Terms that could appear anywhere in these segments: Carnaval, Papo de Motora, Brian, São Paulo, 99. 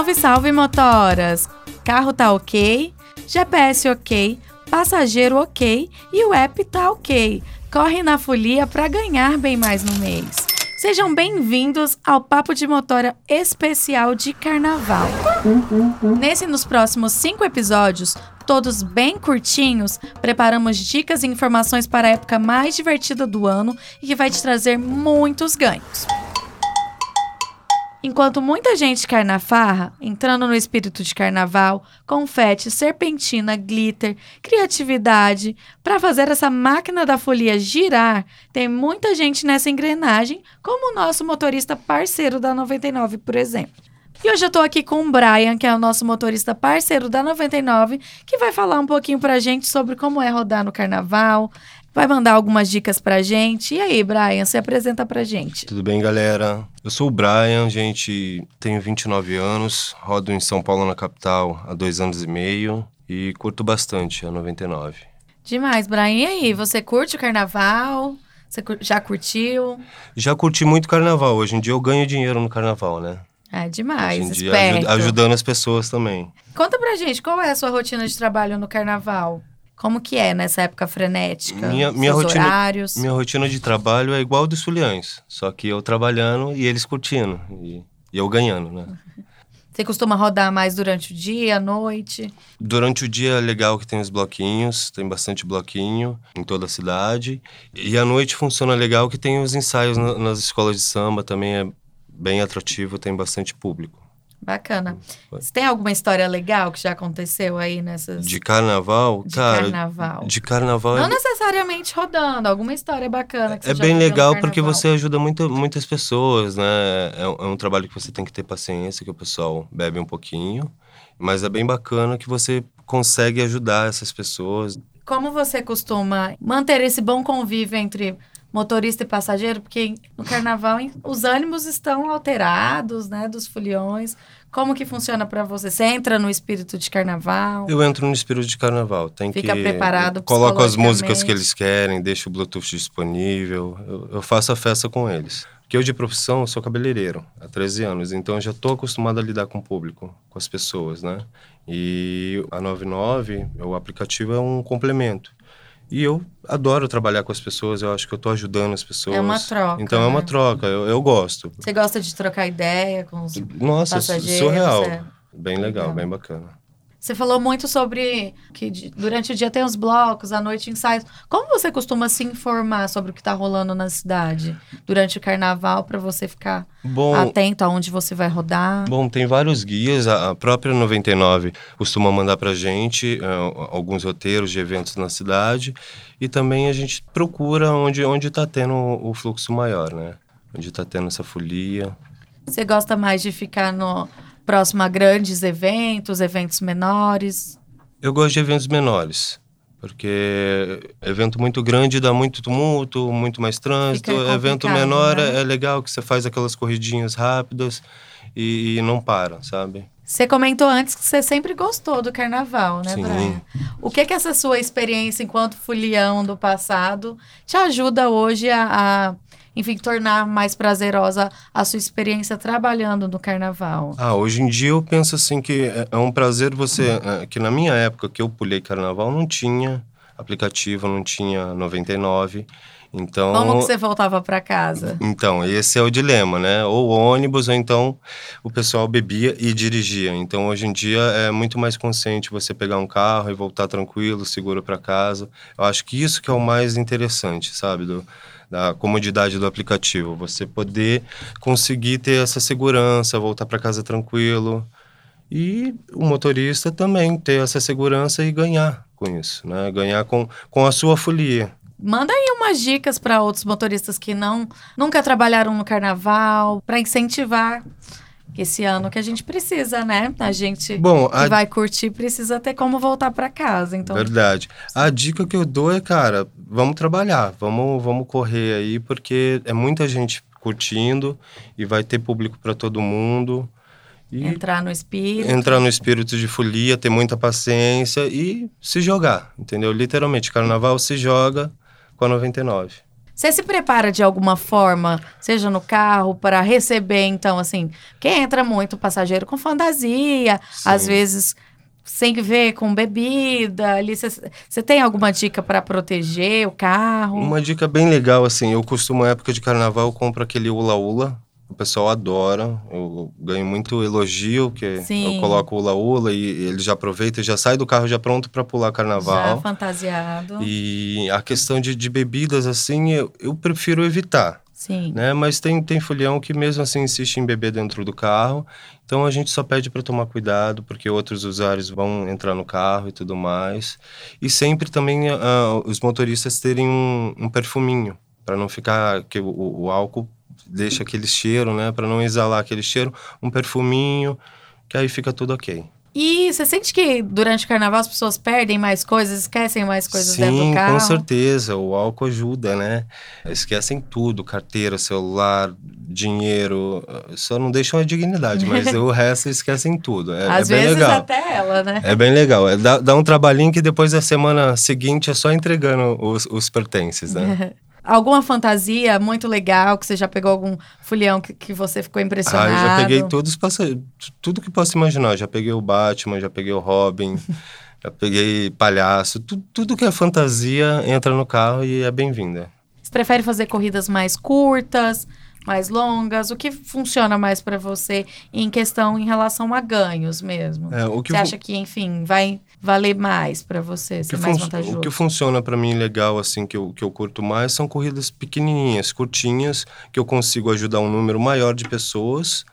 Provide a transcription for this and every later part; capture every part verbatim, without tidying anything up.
Salve, salve, motoras! Carro tá ok, G P S ok, passageiro ok e o app tá ok. Corre na folia para ganhar bem mais no mês. Sejam bem-vindos ao Papo de Motora especial de Carnaval. Nesse e nos próximos cinco episódios, todos bem curtinhos, preparamos dicas e informações para a época mais divertida do ano e que vai te trazer muitos ganhos. Enquanto muita gente cai na farra, entrando no espírito de carnaval, confete, serpentina, glitter, criatividade, para fazer essa máquina da folia girar, tem muita gente nessa engrenagem, como o nosso motorista parceiro da noventa e nove, por exemplo. E hoje eu tô aqui com o Brian, que é o nosso motorista parceiro da noventa e nove, que vai falar um pouquinho pra gente sobre como é rodar no carnaval. Vai mandar algumas dicas pra gente. E aí, Brian, se apresenta pra gente. Tudo bem, galera? Eu sou o Brian, gente, tenho vinte e nove anos, rodo em São Paulo, na capital, há dois anos e meio e curto bastante a noventa e nove. Demais, Brian. E aí, você curte o carnaval? Você já curtiu? Já curti muito carnaval. Hoje em dia eu ganho dinheiro no carnaval, né? É demais, hoje em dia, esperto. Aj- ajudando as pessoas também. Conta pra gente, qual é a sua rotina de trabalho no carnaval? Como que é nessa época frenética, minha, minha rotina, horários? Minha rotina de trabalho é igual a dos fuliães, só que eu trabalhando e eles curtindo, e, e eu ganhando, né? Você costuma rodar mais durante o dia, à noite? Durante o dia é legal que tem os bloquinhos, tem bastante bloquinho em toda a cidade. E à noite funciona legal que tem os ensaios na, nas escolas de samba, também é bem atrativo, tem bastante público. Bacana. Você tem alguma história legal que já aconteceu aí nessas... De carnaval? De cara, carnaval. De carnaval... Não é... necessariamente rodando, alguma história bacana que você é já... É bem legal porque você ajuda muito, muitas pessoas, né? É, é um trabalho que você tem que ter paciência, que o pessoal bebe um pouquinho. Mas é bem bacana que você consegue ajudar essas pessoas. Como você costuma manter esse bom convívio entre... motorista e passageiro, porque no carnaval os ânimos estão alterados, né, dos foliões. Como que funciona para você? Você entra no espírito de carnaval? Eu entro no espírito de carnaval. Tem Fica que... preparado psicologicamente. Coloco as músicas que eles querem, deixo o Bluetooth disponível, eu, eu faço a festa com eles. Porque eu, de profissão, sou cabeleireiro há treze anos, então eu já estou acostumado a lidar com o público, com as pessoas, né? E a noventa e nove, o aplicativo é um complemento. E eu adoro trabalhar com as pessoas, eu acho que eu tô ajudando as pessoas. É uma troca. Então, né? É uma troca, eu, eu gosto. Você gosta de trocar ideia com os Nossa, passageiros? Nossa, surreal. É... Bem legal, legal, bem bacana. Você falou muito sobre que durante o dia tem os blocos, à noite ensaios. Como você costuma se informar sobre o que tá rolando na cidade durante o carnaval para você ficar bom, atento aonde você vai rodar? Bom, tem vários guias. A própria noventa e nove costuma mandar pra gente uh, alguns roteiros de eventos na cidade. E também a gente procura onde, onde tá tendo o fluxo maior, né? Onde tá tendo essa folia. Você gosta mais de ficar no... próximo a grandes eventos, eventos menores? Eu gosto de eventos menores, porque evento muito grande dá muito tumulto, muito mais trânsito. Evento menor, né? É legal que você faz aquelas corridinhas rápidas e, e não para, sabe? Você comentou antes que você sempre gostou do carnaval, né, Brian? O que que essa sua experiência enquanto folião do passado te ajuda hoje a... a... enfim, tornar mais prazerosa a sua experiência trabalhando no carnaval? Ah, hoje em dia eu penso assim que é um prazer você... É, que na minha época que eu pulei carnaval não tinha aplicativo, não tinha noventa e nove, então... Como que você voltava para casa? Então, esse é o dilema, né? Ou ônibus, ou então o pessoal bebia e dirigia. Então, hoje em dia é muito mais consciente você pegar um carro e voltar tranquilo, seguro para casa. Eu acho que isso que é o mais interessante, sabe, do... da comodidade do aplicativo, você poder conseguir ter essa segurança, voltar para casa tranquilo e o motorista também ter essa segurança e ganhar com isso, né? Ganhar com, com a sua folia. Manda aí umas dicas para outros motoristas que não, nunca trabalharam no carnaval, para incentivar esse ano que a gente precisa, né? A gente Bom, a... que vai curtir precisa ter como voltar para casa, então... Verdade. A dica que eu dou é, cara, vamos trabalhar, vamos, vamos correr aí, porque é muita gente curtindo e vai ter público para todo mundo. E entrar no espírito. Entrar no espírito de folia, ter muita paciência e se jogar, entendeu? Literalmente, carnaval se joga com a noventa e nove. Você se prepara de alguma forma, seja no carro, para receber, então, assim... Quem entra muito, passageiro com fantasia, sim, às vezes... Sem ver com bebida, ali você tem alguma dica para proteger o carro? Uma dica bem legal, assim, eu costumo, na época de carnaval, eu compro aquele ula-ula, o pessoal adora, eu ganho muito elogio, porque sim, eu coloco o ula-ula e ele já aproveita, já sai do carro já pronto para pular carnaval. Já fantasiado. E a questão de, de bebidas, assim, eu, eu prefiro evitar. Sim. Né? Mas tem, tem folião que mesmo assim insiste em beber dentro do carro, então a gente só pede para tomar cuidado, porque outros usuários vão entrar no carro e tudo mais. E sempre também uh, os motoristas terem um, um perfuminho, para não ficar, que o, o álcool deixa aquele cheiro, né? Para não exalar aquele cheiro, um perfuminho, que aí fica tudo ok. E você sente que durante o carnaval as pessoas perdem mais coisas, esquecem mais coisas, sim, dentro do carro? Sim, com certeza. O álcool ajuda, né? Esquecem tudo, carteira, celular, dinheiro. Só não deixam a dignidade, mas o resto esquecem tudo. É, Às é bem vezes legal. Até ela, né? É bem legal. É, dá, dá um trabalhinho que depois da semana seguinte é só entregando os, os pertences, né? Alguma fantasia muito legal, que você já pegou algum folião que, que você ficou impressionado? Ah, eu já peguei todos, tudo que posso imaginar. Já peguei o Batman, já peguei o Robin, já peguei palhaço. Tu, tudo que é fantasia entra no carro e é bem-vinda. Você prefere fazer corridas mais curtas, mais longas? O que funciona mais para você em questão, em relação a ganhos mesmo? É, o que você eu... acha que, enfim, vai... valer mais para você, ser mais vantajoso? O que funciona para mim legal, assim, que eu, que eu curto mais, são corridas pequenininhas, curtinhas, que eu consigo ajudar um número maior de pessoas,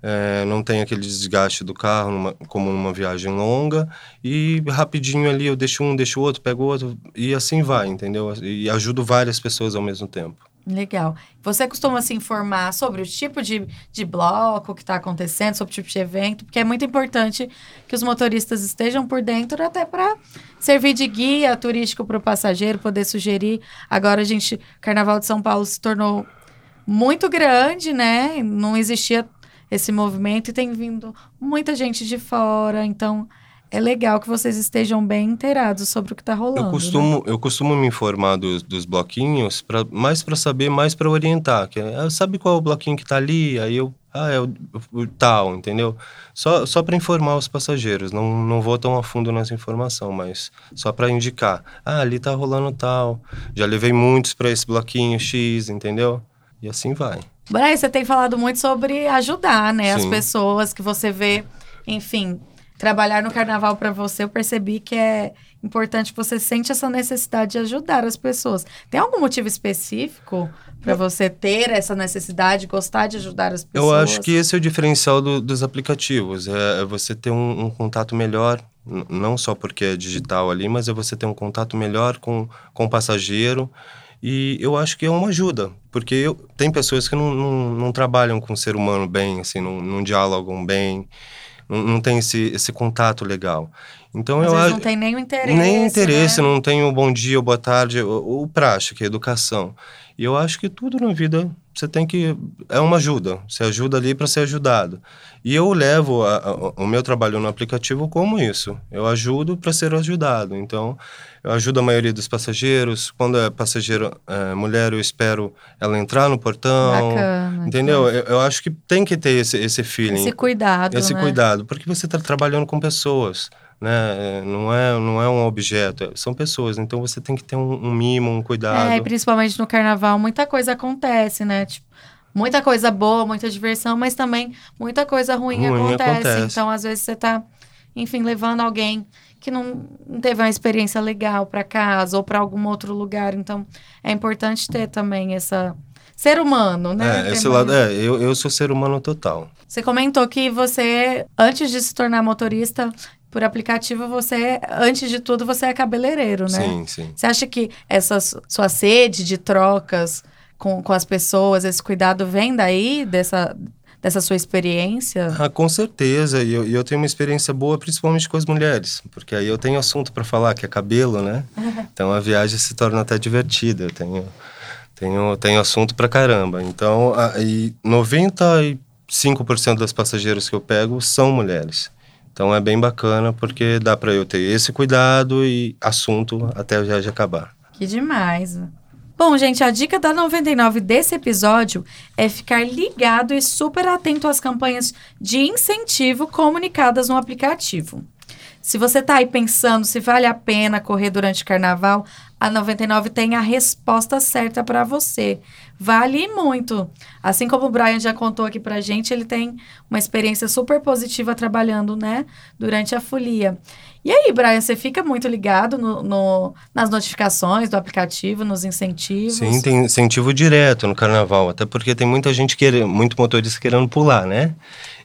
é, não tem aquele desgaste do carro, numa, como numa viagem longa, e rapidinho ali eu deixo um, deixo outro, pego outro, e assim vai, entendeu? E ajudo várias pessoas ao mesmo tempo. Legal. Você costuma se informar sobre o tipo de, de bloco que está acontecendo, sobre o tipo de evento, porque é muito importante que os motoristas estejam por dentro, até para servir de guia turístico para o passageiro, poder sugerir. Agora, a gente, o Carnaval de São Paulo se tornou muito grande, né? Não existia esse movimento e tem vindo muita gente de fora, então... É legal que vocês estejam bem inteirados sobre o que está rolando. Eu costumo, né? eu costumo me informar dos, dos bloquinhos, pra, mais para saber, mais para orientar. Que é, sabe qual é o bloquinho que está ali? Aí eu... Ah, é o, o, o tal, entendeu? Só, só para informar os passageiros. Não, não vou tão a fundo nessa informação, mas só para indicar. Ah, ali está rolando tal. Já levei muitos para esse bloquinho X, entendeu? E assim vai. Brian, você tem falado muito sobre ajudar, né? Sim. As pessoas que você vê, enfim... Trabalhar no carnaval para você, eu percebi que é importante, você sente essa necessidade de ajudar as pessoas. Tem algum motivo específico para você ter essa necessidade, gostar de ajudar as pessoas? Eu acho que esse é o diferencial do, dos aplicativos, é você ter um, um contato melhor, não só porque é digital ali, mas é você ter um contato melhor com, com o passageiro. E eu acho que é uma ajuda, porque eu, tem pessoas que não, não, não trabalham com o ser humano bem, assim, não, não dialogam bem. Não tem esse, esse contato legal. Então, Às eu vezes não tem nem o interesse. Nem interesse, né? Não tem o bom dia, o boa tarde, o, o praxe, que é a educação. E eu acho que tudo na vida você tem que... É uma ajuda. Você ajuda ali para ser ajudado. E eu levo a, a, o meu trabalho no aplicativo como isso. Eu ajudo para ser ajudado. Então, eu ajudo a maioria dos passageiros. Quando é passageiro é, mulher, eu espero ela entrar no portão. Bacana. Entendeu? Eu, eu acho que tem que ter esse, esse feeling. Esse cuidado, Esse né? cuidado. Porque você está trabalhando com pessoas. Né? Não é, não é um objeto, são pessoas, então você tem que ter um, um mimo, um cuidado. É, principalmente no carnaval, muita coisa acontece, né? Tipo, muita coisa boa, muita diversão, mas também muita coisa ruim, ruim acontece. acontece. Então, às vezes, você tá, enfim, levando alguém que não teve uma experiência legal para casa ou para algum outro lugar. Então, é importante ter também essa... Ser humano, né? É, esse lado, é eu, eu sou ser humano total. Você comentou que você, antes de se tornar motorista... Por aplicativo, você, antes de tudo, você é cabeleireiro, né? Sim, sim. Você acha que essa sua sede de trocas com, com as pessoas, esse cuidado vem daí, dessa, dessa sua experiência? Ah, com certeza. E eu, eu tenho uma experiência boa, principalmente com as mulheres. Porque aí eu tenho assunto para falar, que é cabelo, né? Então, a viagem se torna até divertida. Eu tenho, tenho, tenho assunto pra caramba. Então, aí noventa e cinco por cento das passageiras que eu pego são mulheres. Então, é bem bacana, porque dá para eu ter esse cuidado e assunto até a viagem acabar. Que demais. Bom, gente, a dica da noventa e nove desse episódio é ficar ligado e super atento às campanhas de incentivo comunicadas no aplicativo. Se você está aí pensando se vale a pena correr durante o Carnaval, a noventa e nove tem a resposta certa para você. Vale muito. Assim como o Brian já contou aqui para a gente, ele tem uma experiência super positiva trabalhando, né, durante a folia. E aí, Brian, você fica muito ligado no, no, nas notificações do aplicativo, nos incentivos? Sim, tem incentivo direto no Carnaval, até porque tem muita gente, querendo, muito motorista querendo pular, né?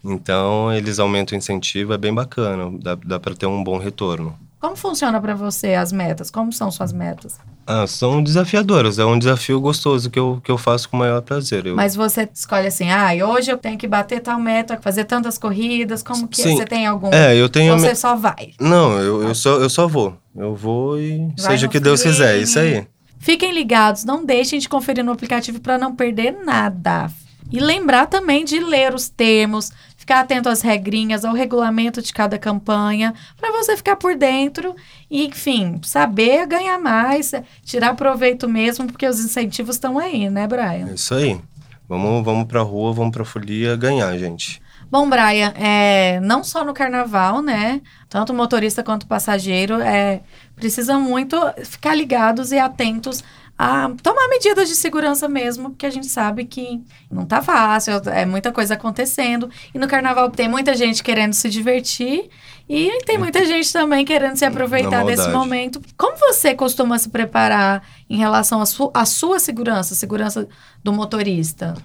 Então, eles aumentam o incentivo, é bem bacana, dá, dá para ter um bom retorno. Como funciona para você as metas? Como são suas metas? Ah, são desafiadoras. É um desafio gostoso que eu, que eu faço com o maior prazer. Eu... Mas você escolhe assim, ah, hoje eu tenho que bater tal meta, fazer tantas corridas, como que Sim. Você tem algum? É, eu tenho... Ou você me... só vai? Não, eu, eu, só, eu só vou. Eu vou e vai seja o que Deus crime. quiser, isso aí. Fiquem ligados, não deixem de conferir no aplicativo para não perder nada. E lembrar também de ler os termos, ficar atento às regrinhas, ao regulamento de cada campanha, para você ficar por dentro e, enfim, saber ganhar mais, tirar proveito mesmo, porque os incentivos estão aí, né, Brian? É isso aí. Vamos, vamos para a rua, vamos para a folia ganhar, gente. Bom, Brian, é, não só no Carnaval, né, tanto motorista quanto passageiro, é, precisam muito ficar ligados e atentos a tomar medidas de segurança mesmo, porque a gente sabe que não tá fácil, é muita coisa acontecendo. E no Carnaval tem muita gente querendo se divertir e tem muita gente também querendo se aproveitar desse momento. Como você costuma se preparar em relação à su- à sua segurança, segurança do motorista?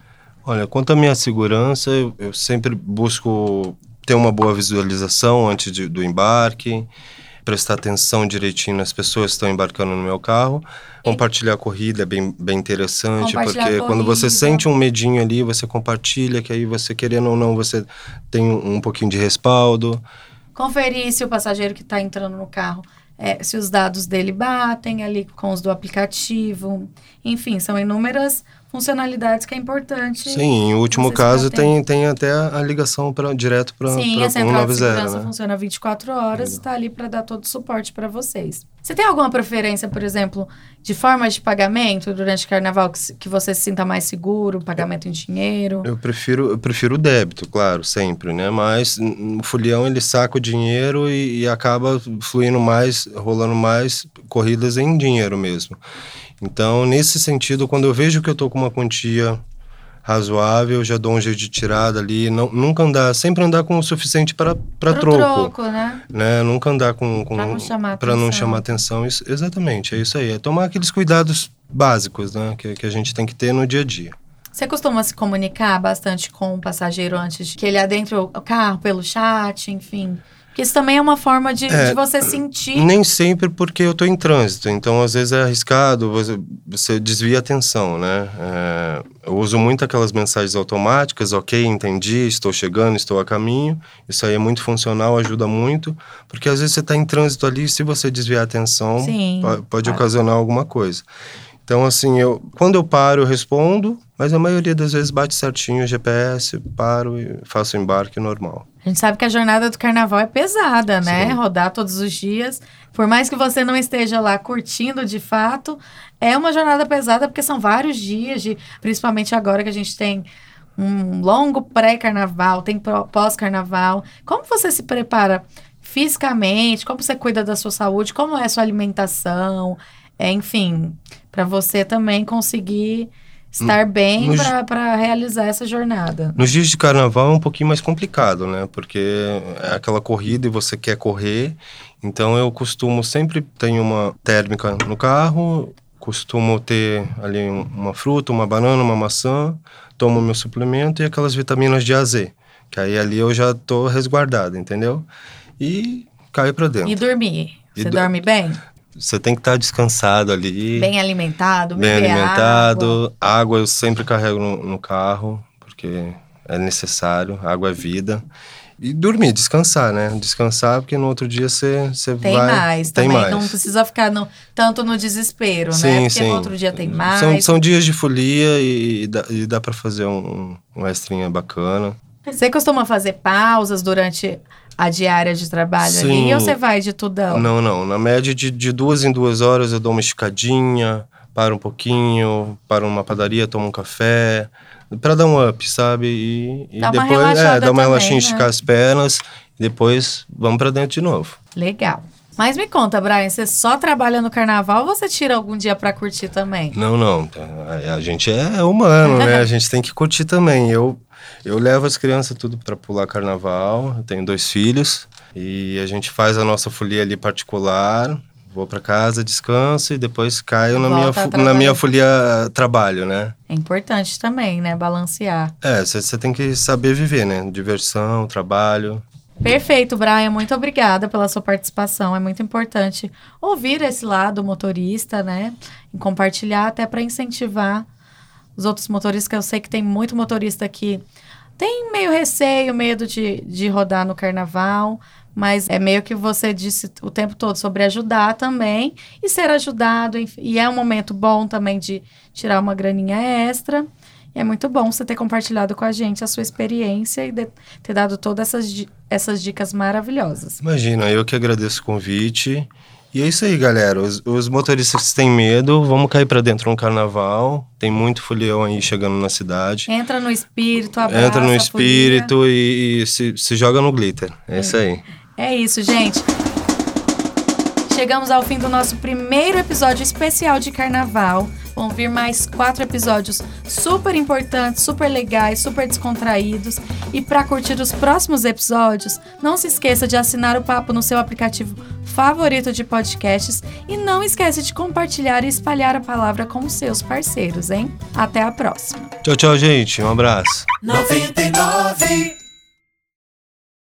Olha, quanto à minha segurança, eu, eu sempre busco ter uma boa visualização antes de, do embarque, prestar atenção direitinho nas pessoas que estão embarcando no meu carro. Compartilhar a corrida é bem, bem interessante, porque quando você sente um medinho ali, você compartilha, que aí você, querendo ou não, você tem um, um pouquinho de respaldo. Conferir se o passageiro que está entrando no carro, é, se os dados dele batem ali com os do aplicativo. Enfim, são inúmeras funcionalidades que é importante. Sim, em último caso, tem, tem até a ligação pra, direto para o cento e noventa. Sim, a Central de Segurança, né, funciona vinte e quatro horas e está ali para dar todo o suporte para vocês. Você tem alguma preferência, por exemplo, de formas de pagamento durante o Carnaval que, que você se sinta mais seguro, pagamento em dinheiro? Eu prefiro eu prefiro o débito, claro, sempre, né? Mas o folião, ele saca o dinheiro e, e acaba fluindo mais, rolando mais corridas em dinheiro mesmo. Então, nesse sentido, quando eu vejo que eu tô com uma quantia razoável, eu já dou um jeito de tirada ali. Não, nunca andar, sempre andar com o suficiente para troco. troco, né? né? Nunca andar com... com para não chamar atenção. Para não chamar atenção, isso, exatamente, é isso aí. É tomar aqueles cuidados básicos, né, que, que a gente tem que ter no dia a dia. Você costuma se comunicar bastante com o passageiro antes de que ele adentre o carro, pelo chat, enfim... Isso também é uma forma de, é, de você sentir... Nem sempre, porque eu tô em trânsito. Então, às vezes é arriscado, você, você desvia a atenção, né? É, eu uso muito aquelas mensagens automáticas, ok, entendi, estou chegando, estou a caminho. Isso aí é muito funcional, ajuda muito. Porque às vezes você tá em trânsito ali, se você desviar a atenção, Sim, pode, pode ocasionar alguma coisa. Então, assim, eu, quando eu paro, eu respondo... Mas a maioria das vezes bate certinho o G P S, paro e faço embarque normal. A gente sabe que a jornada do Carnaval é pesada, né? Sim. Rodar todos os dias. Por mais que você não esteja lá curtindo de fato, é uma jornada pesada porque são vários dias, de, principalmente agora que a gente tem um longo pré-Carnaval, tem pós-Carnaval. Como você se prepara fisicamente? Como você cuida da sua saúde? Como é a sua alimentação? É, enfim, para você também conseguir... Estar bem para realizar essa jornada. Nos dias de Carnaval é um pouquinho mais complicado, né? Porque é aquela corrida e você quer correr. Então, eu costumo sempre ter uma térmica no carro. Costumo ter ali uma fruta, uma banana, uma maçã. Tomo meu suplemento e aquelas vitaminas de A a Z. Que aí ali eu já tô resguardado, entendeu? E caio para dentro. E dormir. E você do... dorme bem? Você tem que estar descansado ali. Bem alimentado, bem alimentado. Água. água eu sempre carrego no, no carro, porque é necessário. Água é vida. E dormir, descansar, né? Descansar, porque no outro dia você, você tem vai... Mais, tem também. mais também, não precisa ficar no, tanto no desespero, sim, né? Porque sim. no outro dia tem mais. São, são dias de folia e, e dá, e dá para fazer um, um extrinha bacana. Você costuma fazer pausas durante... A diária de trabalho Sim. ali, ou você vai de tudão? Não, não. Na média, de, de duas em duas horas eu dou uma esticadinha, para um pouquinho, para uma padaria, toma um café, para dar um up, sabe? E, e depois é, dá uma relaxinha, né? Esticar as pernas, e depois vamos para dentro de novo. Legal. Mas me conta, Brian, você só trabalha no carnaval ou você tira algum dia pra curtir também? Não, não. A gente é humano, né? A gente tem que curtir também. Eu, eu levo as crianças tudo pra pular carnaval. Eu tenho dois filhos. E a gente faz a nossa folia ali particular. Vou pra casa, descanso e depois caio na minha, na minha folia trabalho, né? É importante também, né? Balancear. É, você tem que saber viver, né? Diversão, trabalho... Perfeito, Brian. Muito obrigada pela sua participação. É muito importante ouvir esse lado motorista, né? E compartilhar até para incentivar os outros motoristas, que eu sei que tem muito motorista que tem meio receio, medo de, de rodar no carnaval, mas é meio que você disse o tempo todo sobre ajudar também e ser ajudado. E é um momento bom também de tirar uma graninha extra. É muito bom você ter compartilhado com a gente a sua experiência e de, ter dado todas essas, essas dicas maravilhosas. Imagina, eu que agradeço o convite. E é isso aí, galera. Os, os motoristas têm medo, vamos cair pra dentro no carnaval. Tem muito folião aí chegando na cidade. Entra no espírito, abraça. Entra no espírito e, e se, se joga no glitter. É, é isso aí. É isso, gente. Chegamos ao fim do nosso primeiro episódio especial de Carnaval. Vão vir mais quatro episódios super importantes, super legais, super descontraídos. E para curtir os próximos episódios, não se esqueça de assinar o Papo no seu aplicativo favorito de podcasts. E não esquece de compartilhar e espalhar a palavra com os seus parceiros, hein? Até a próxima. Tchau, tchau, gente. Um abraço. noventa e nove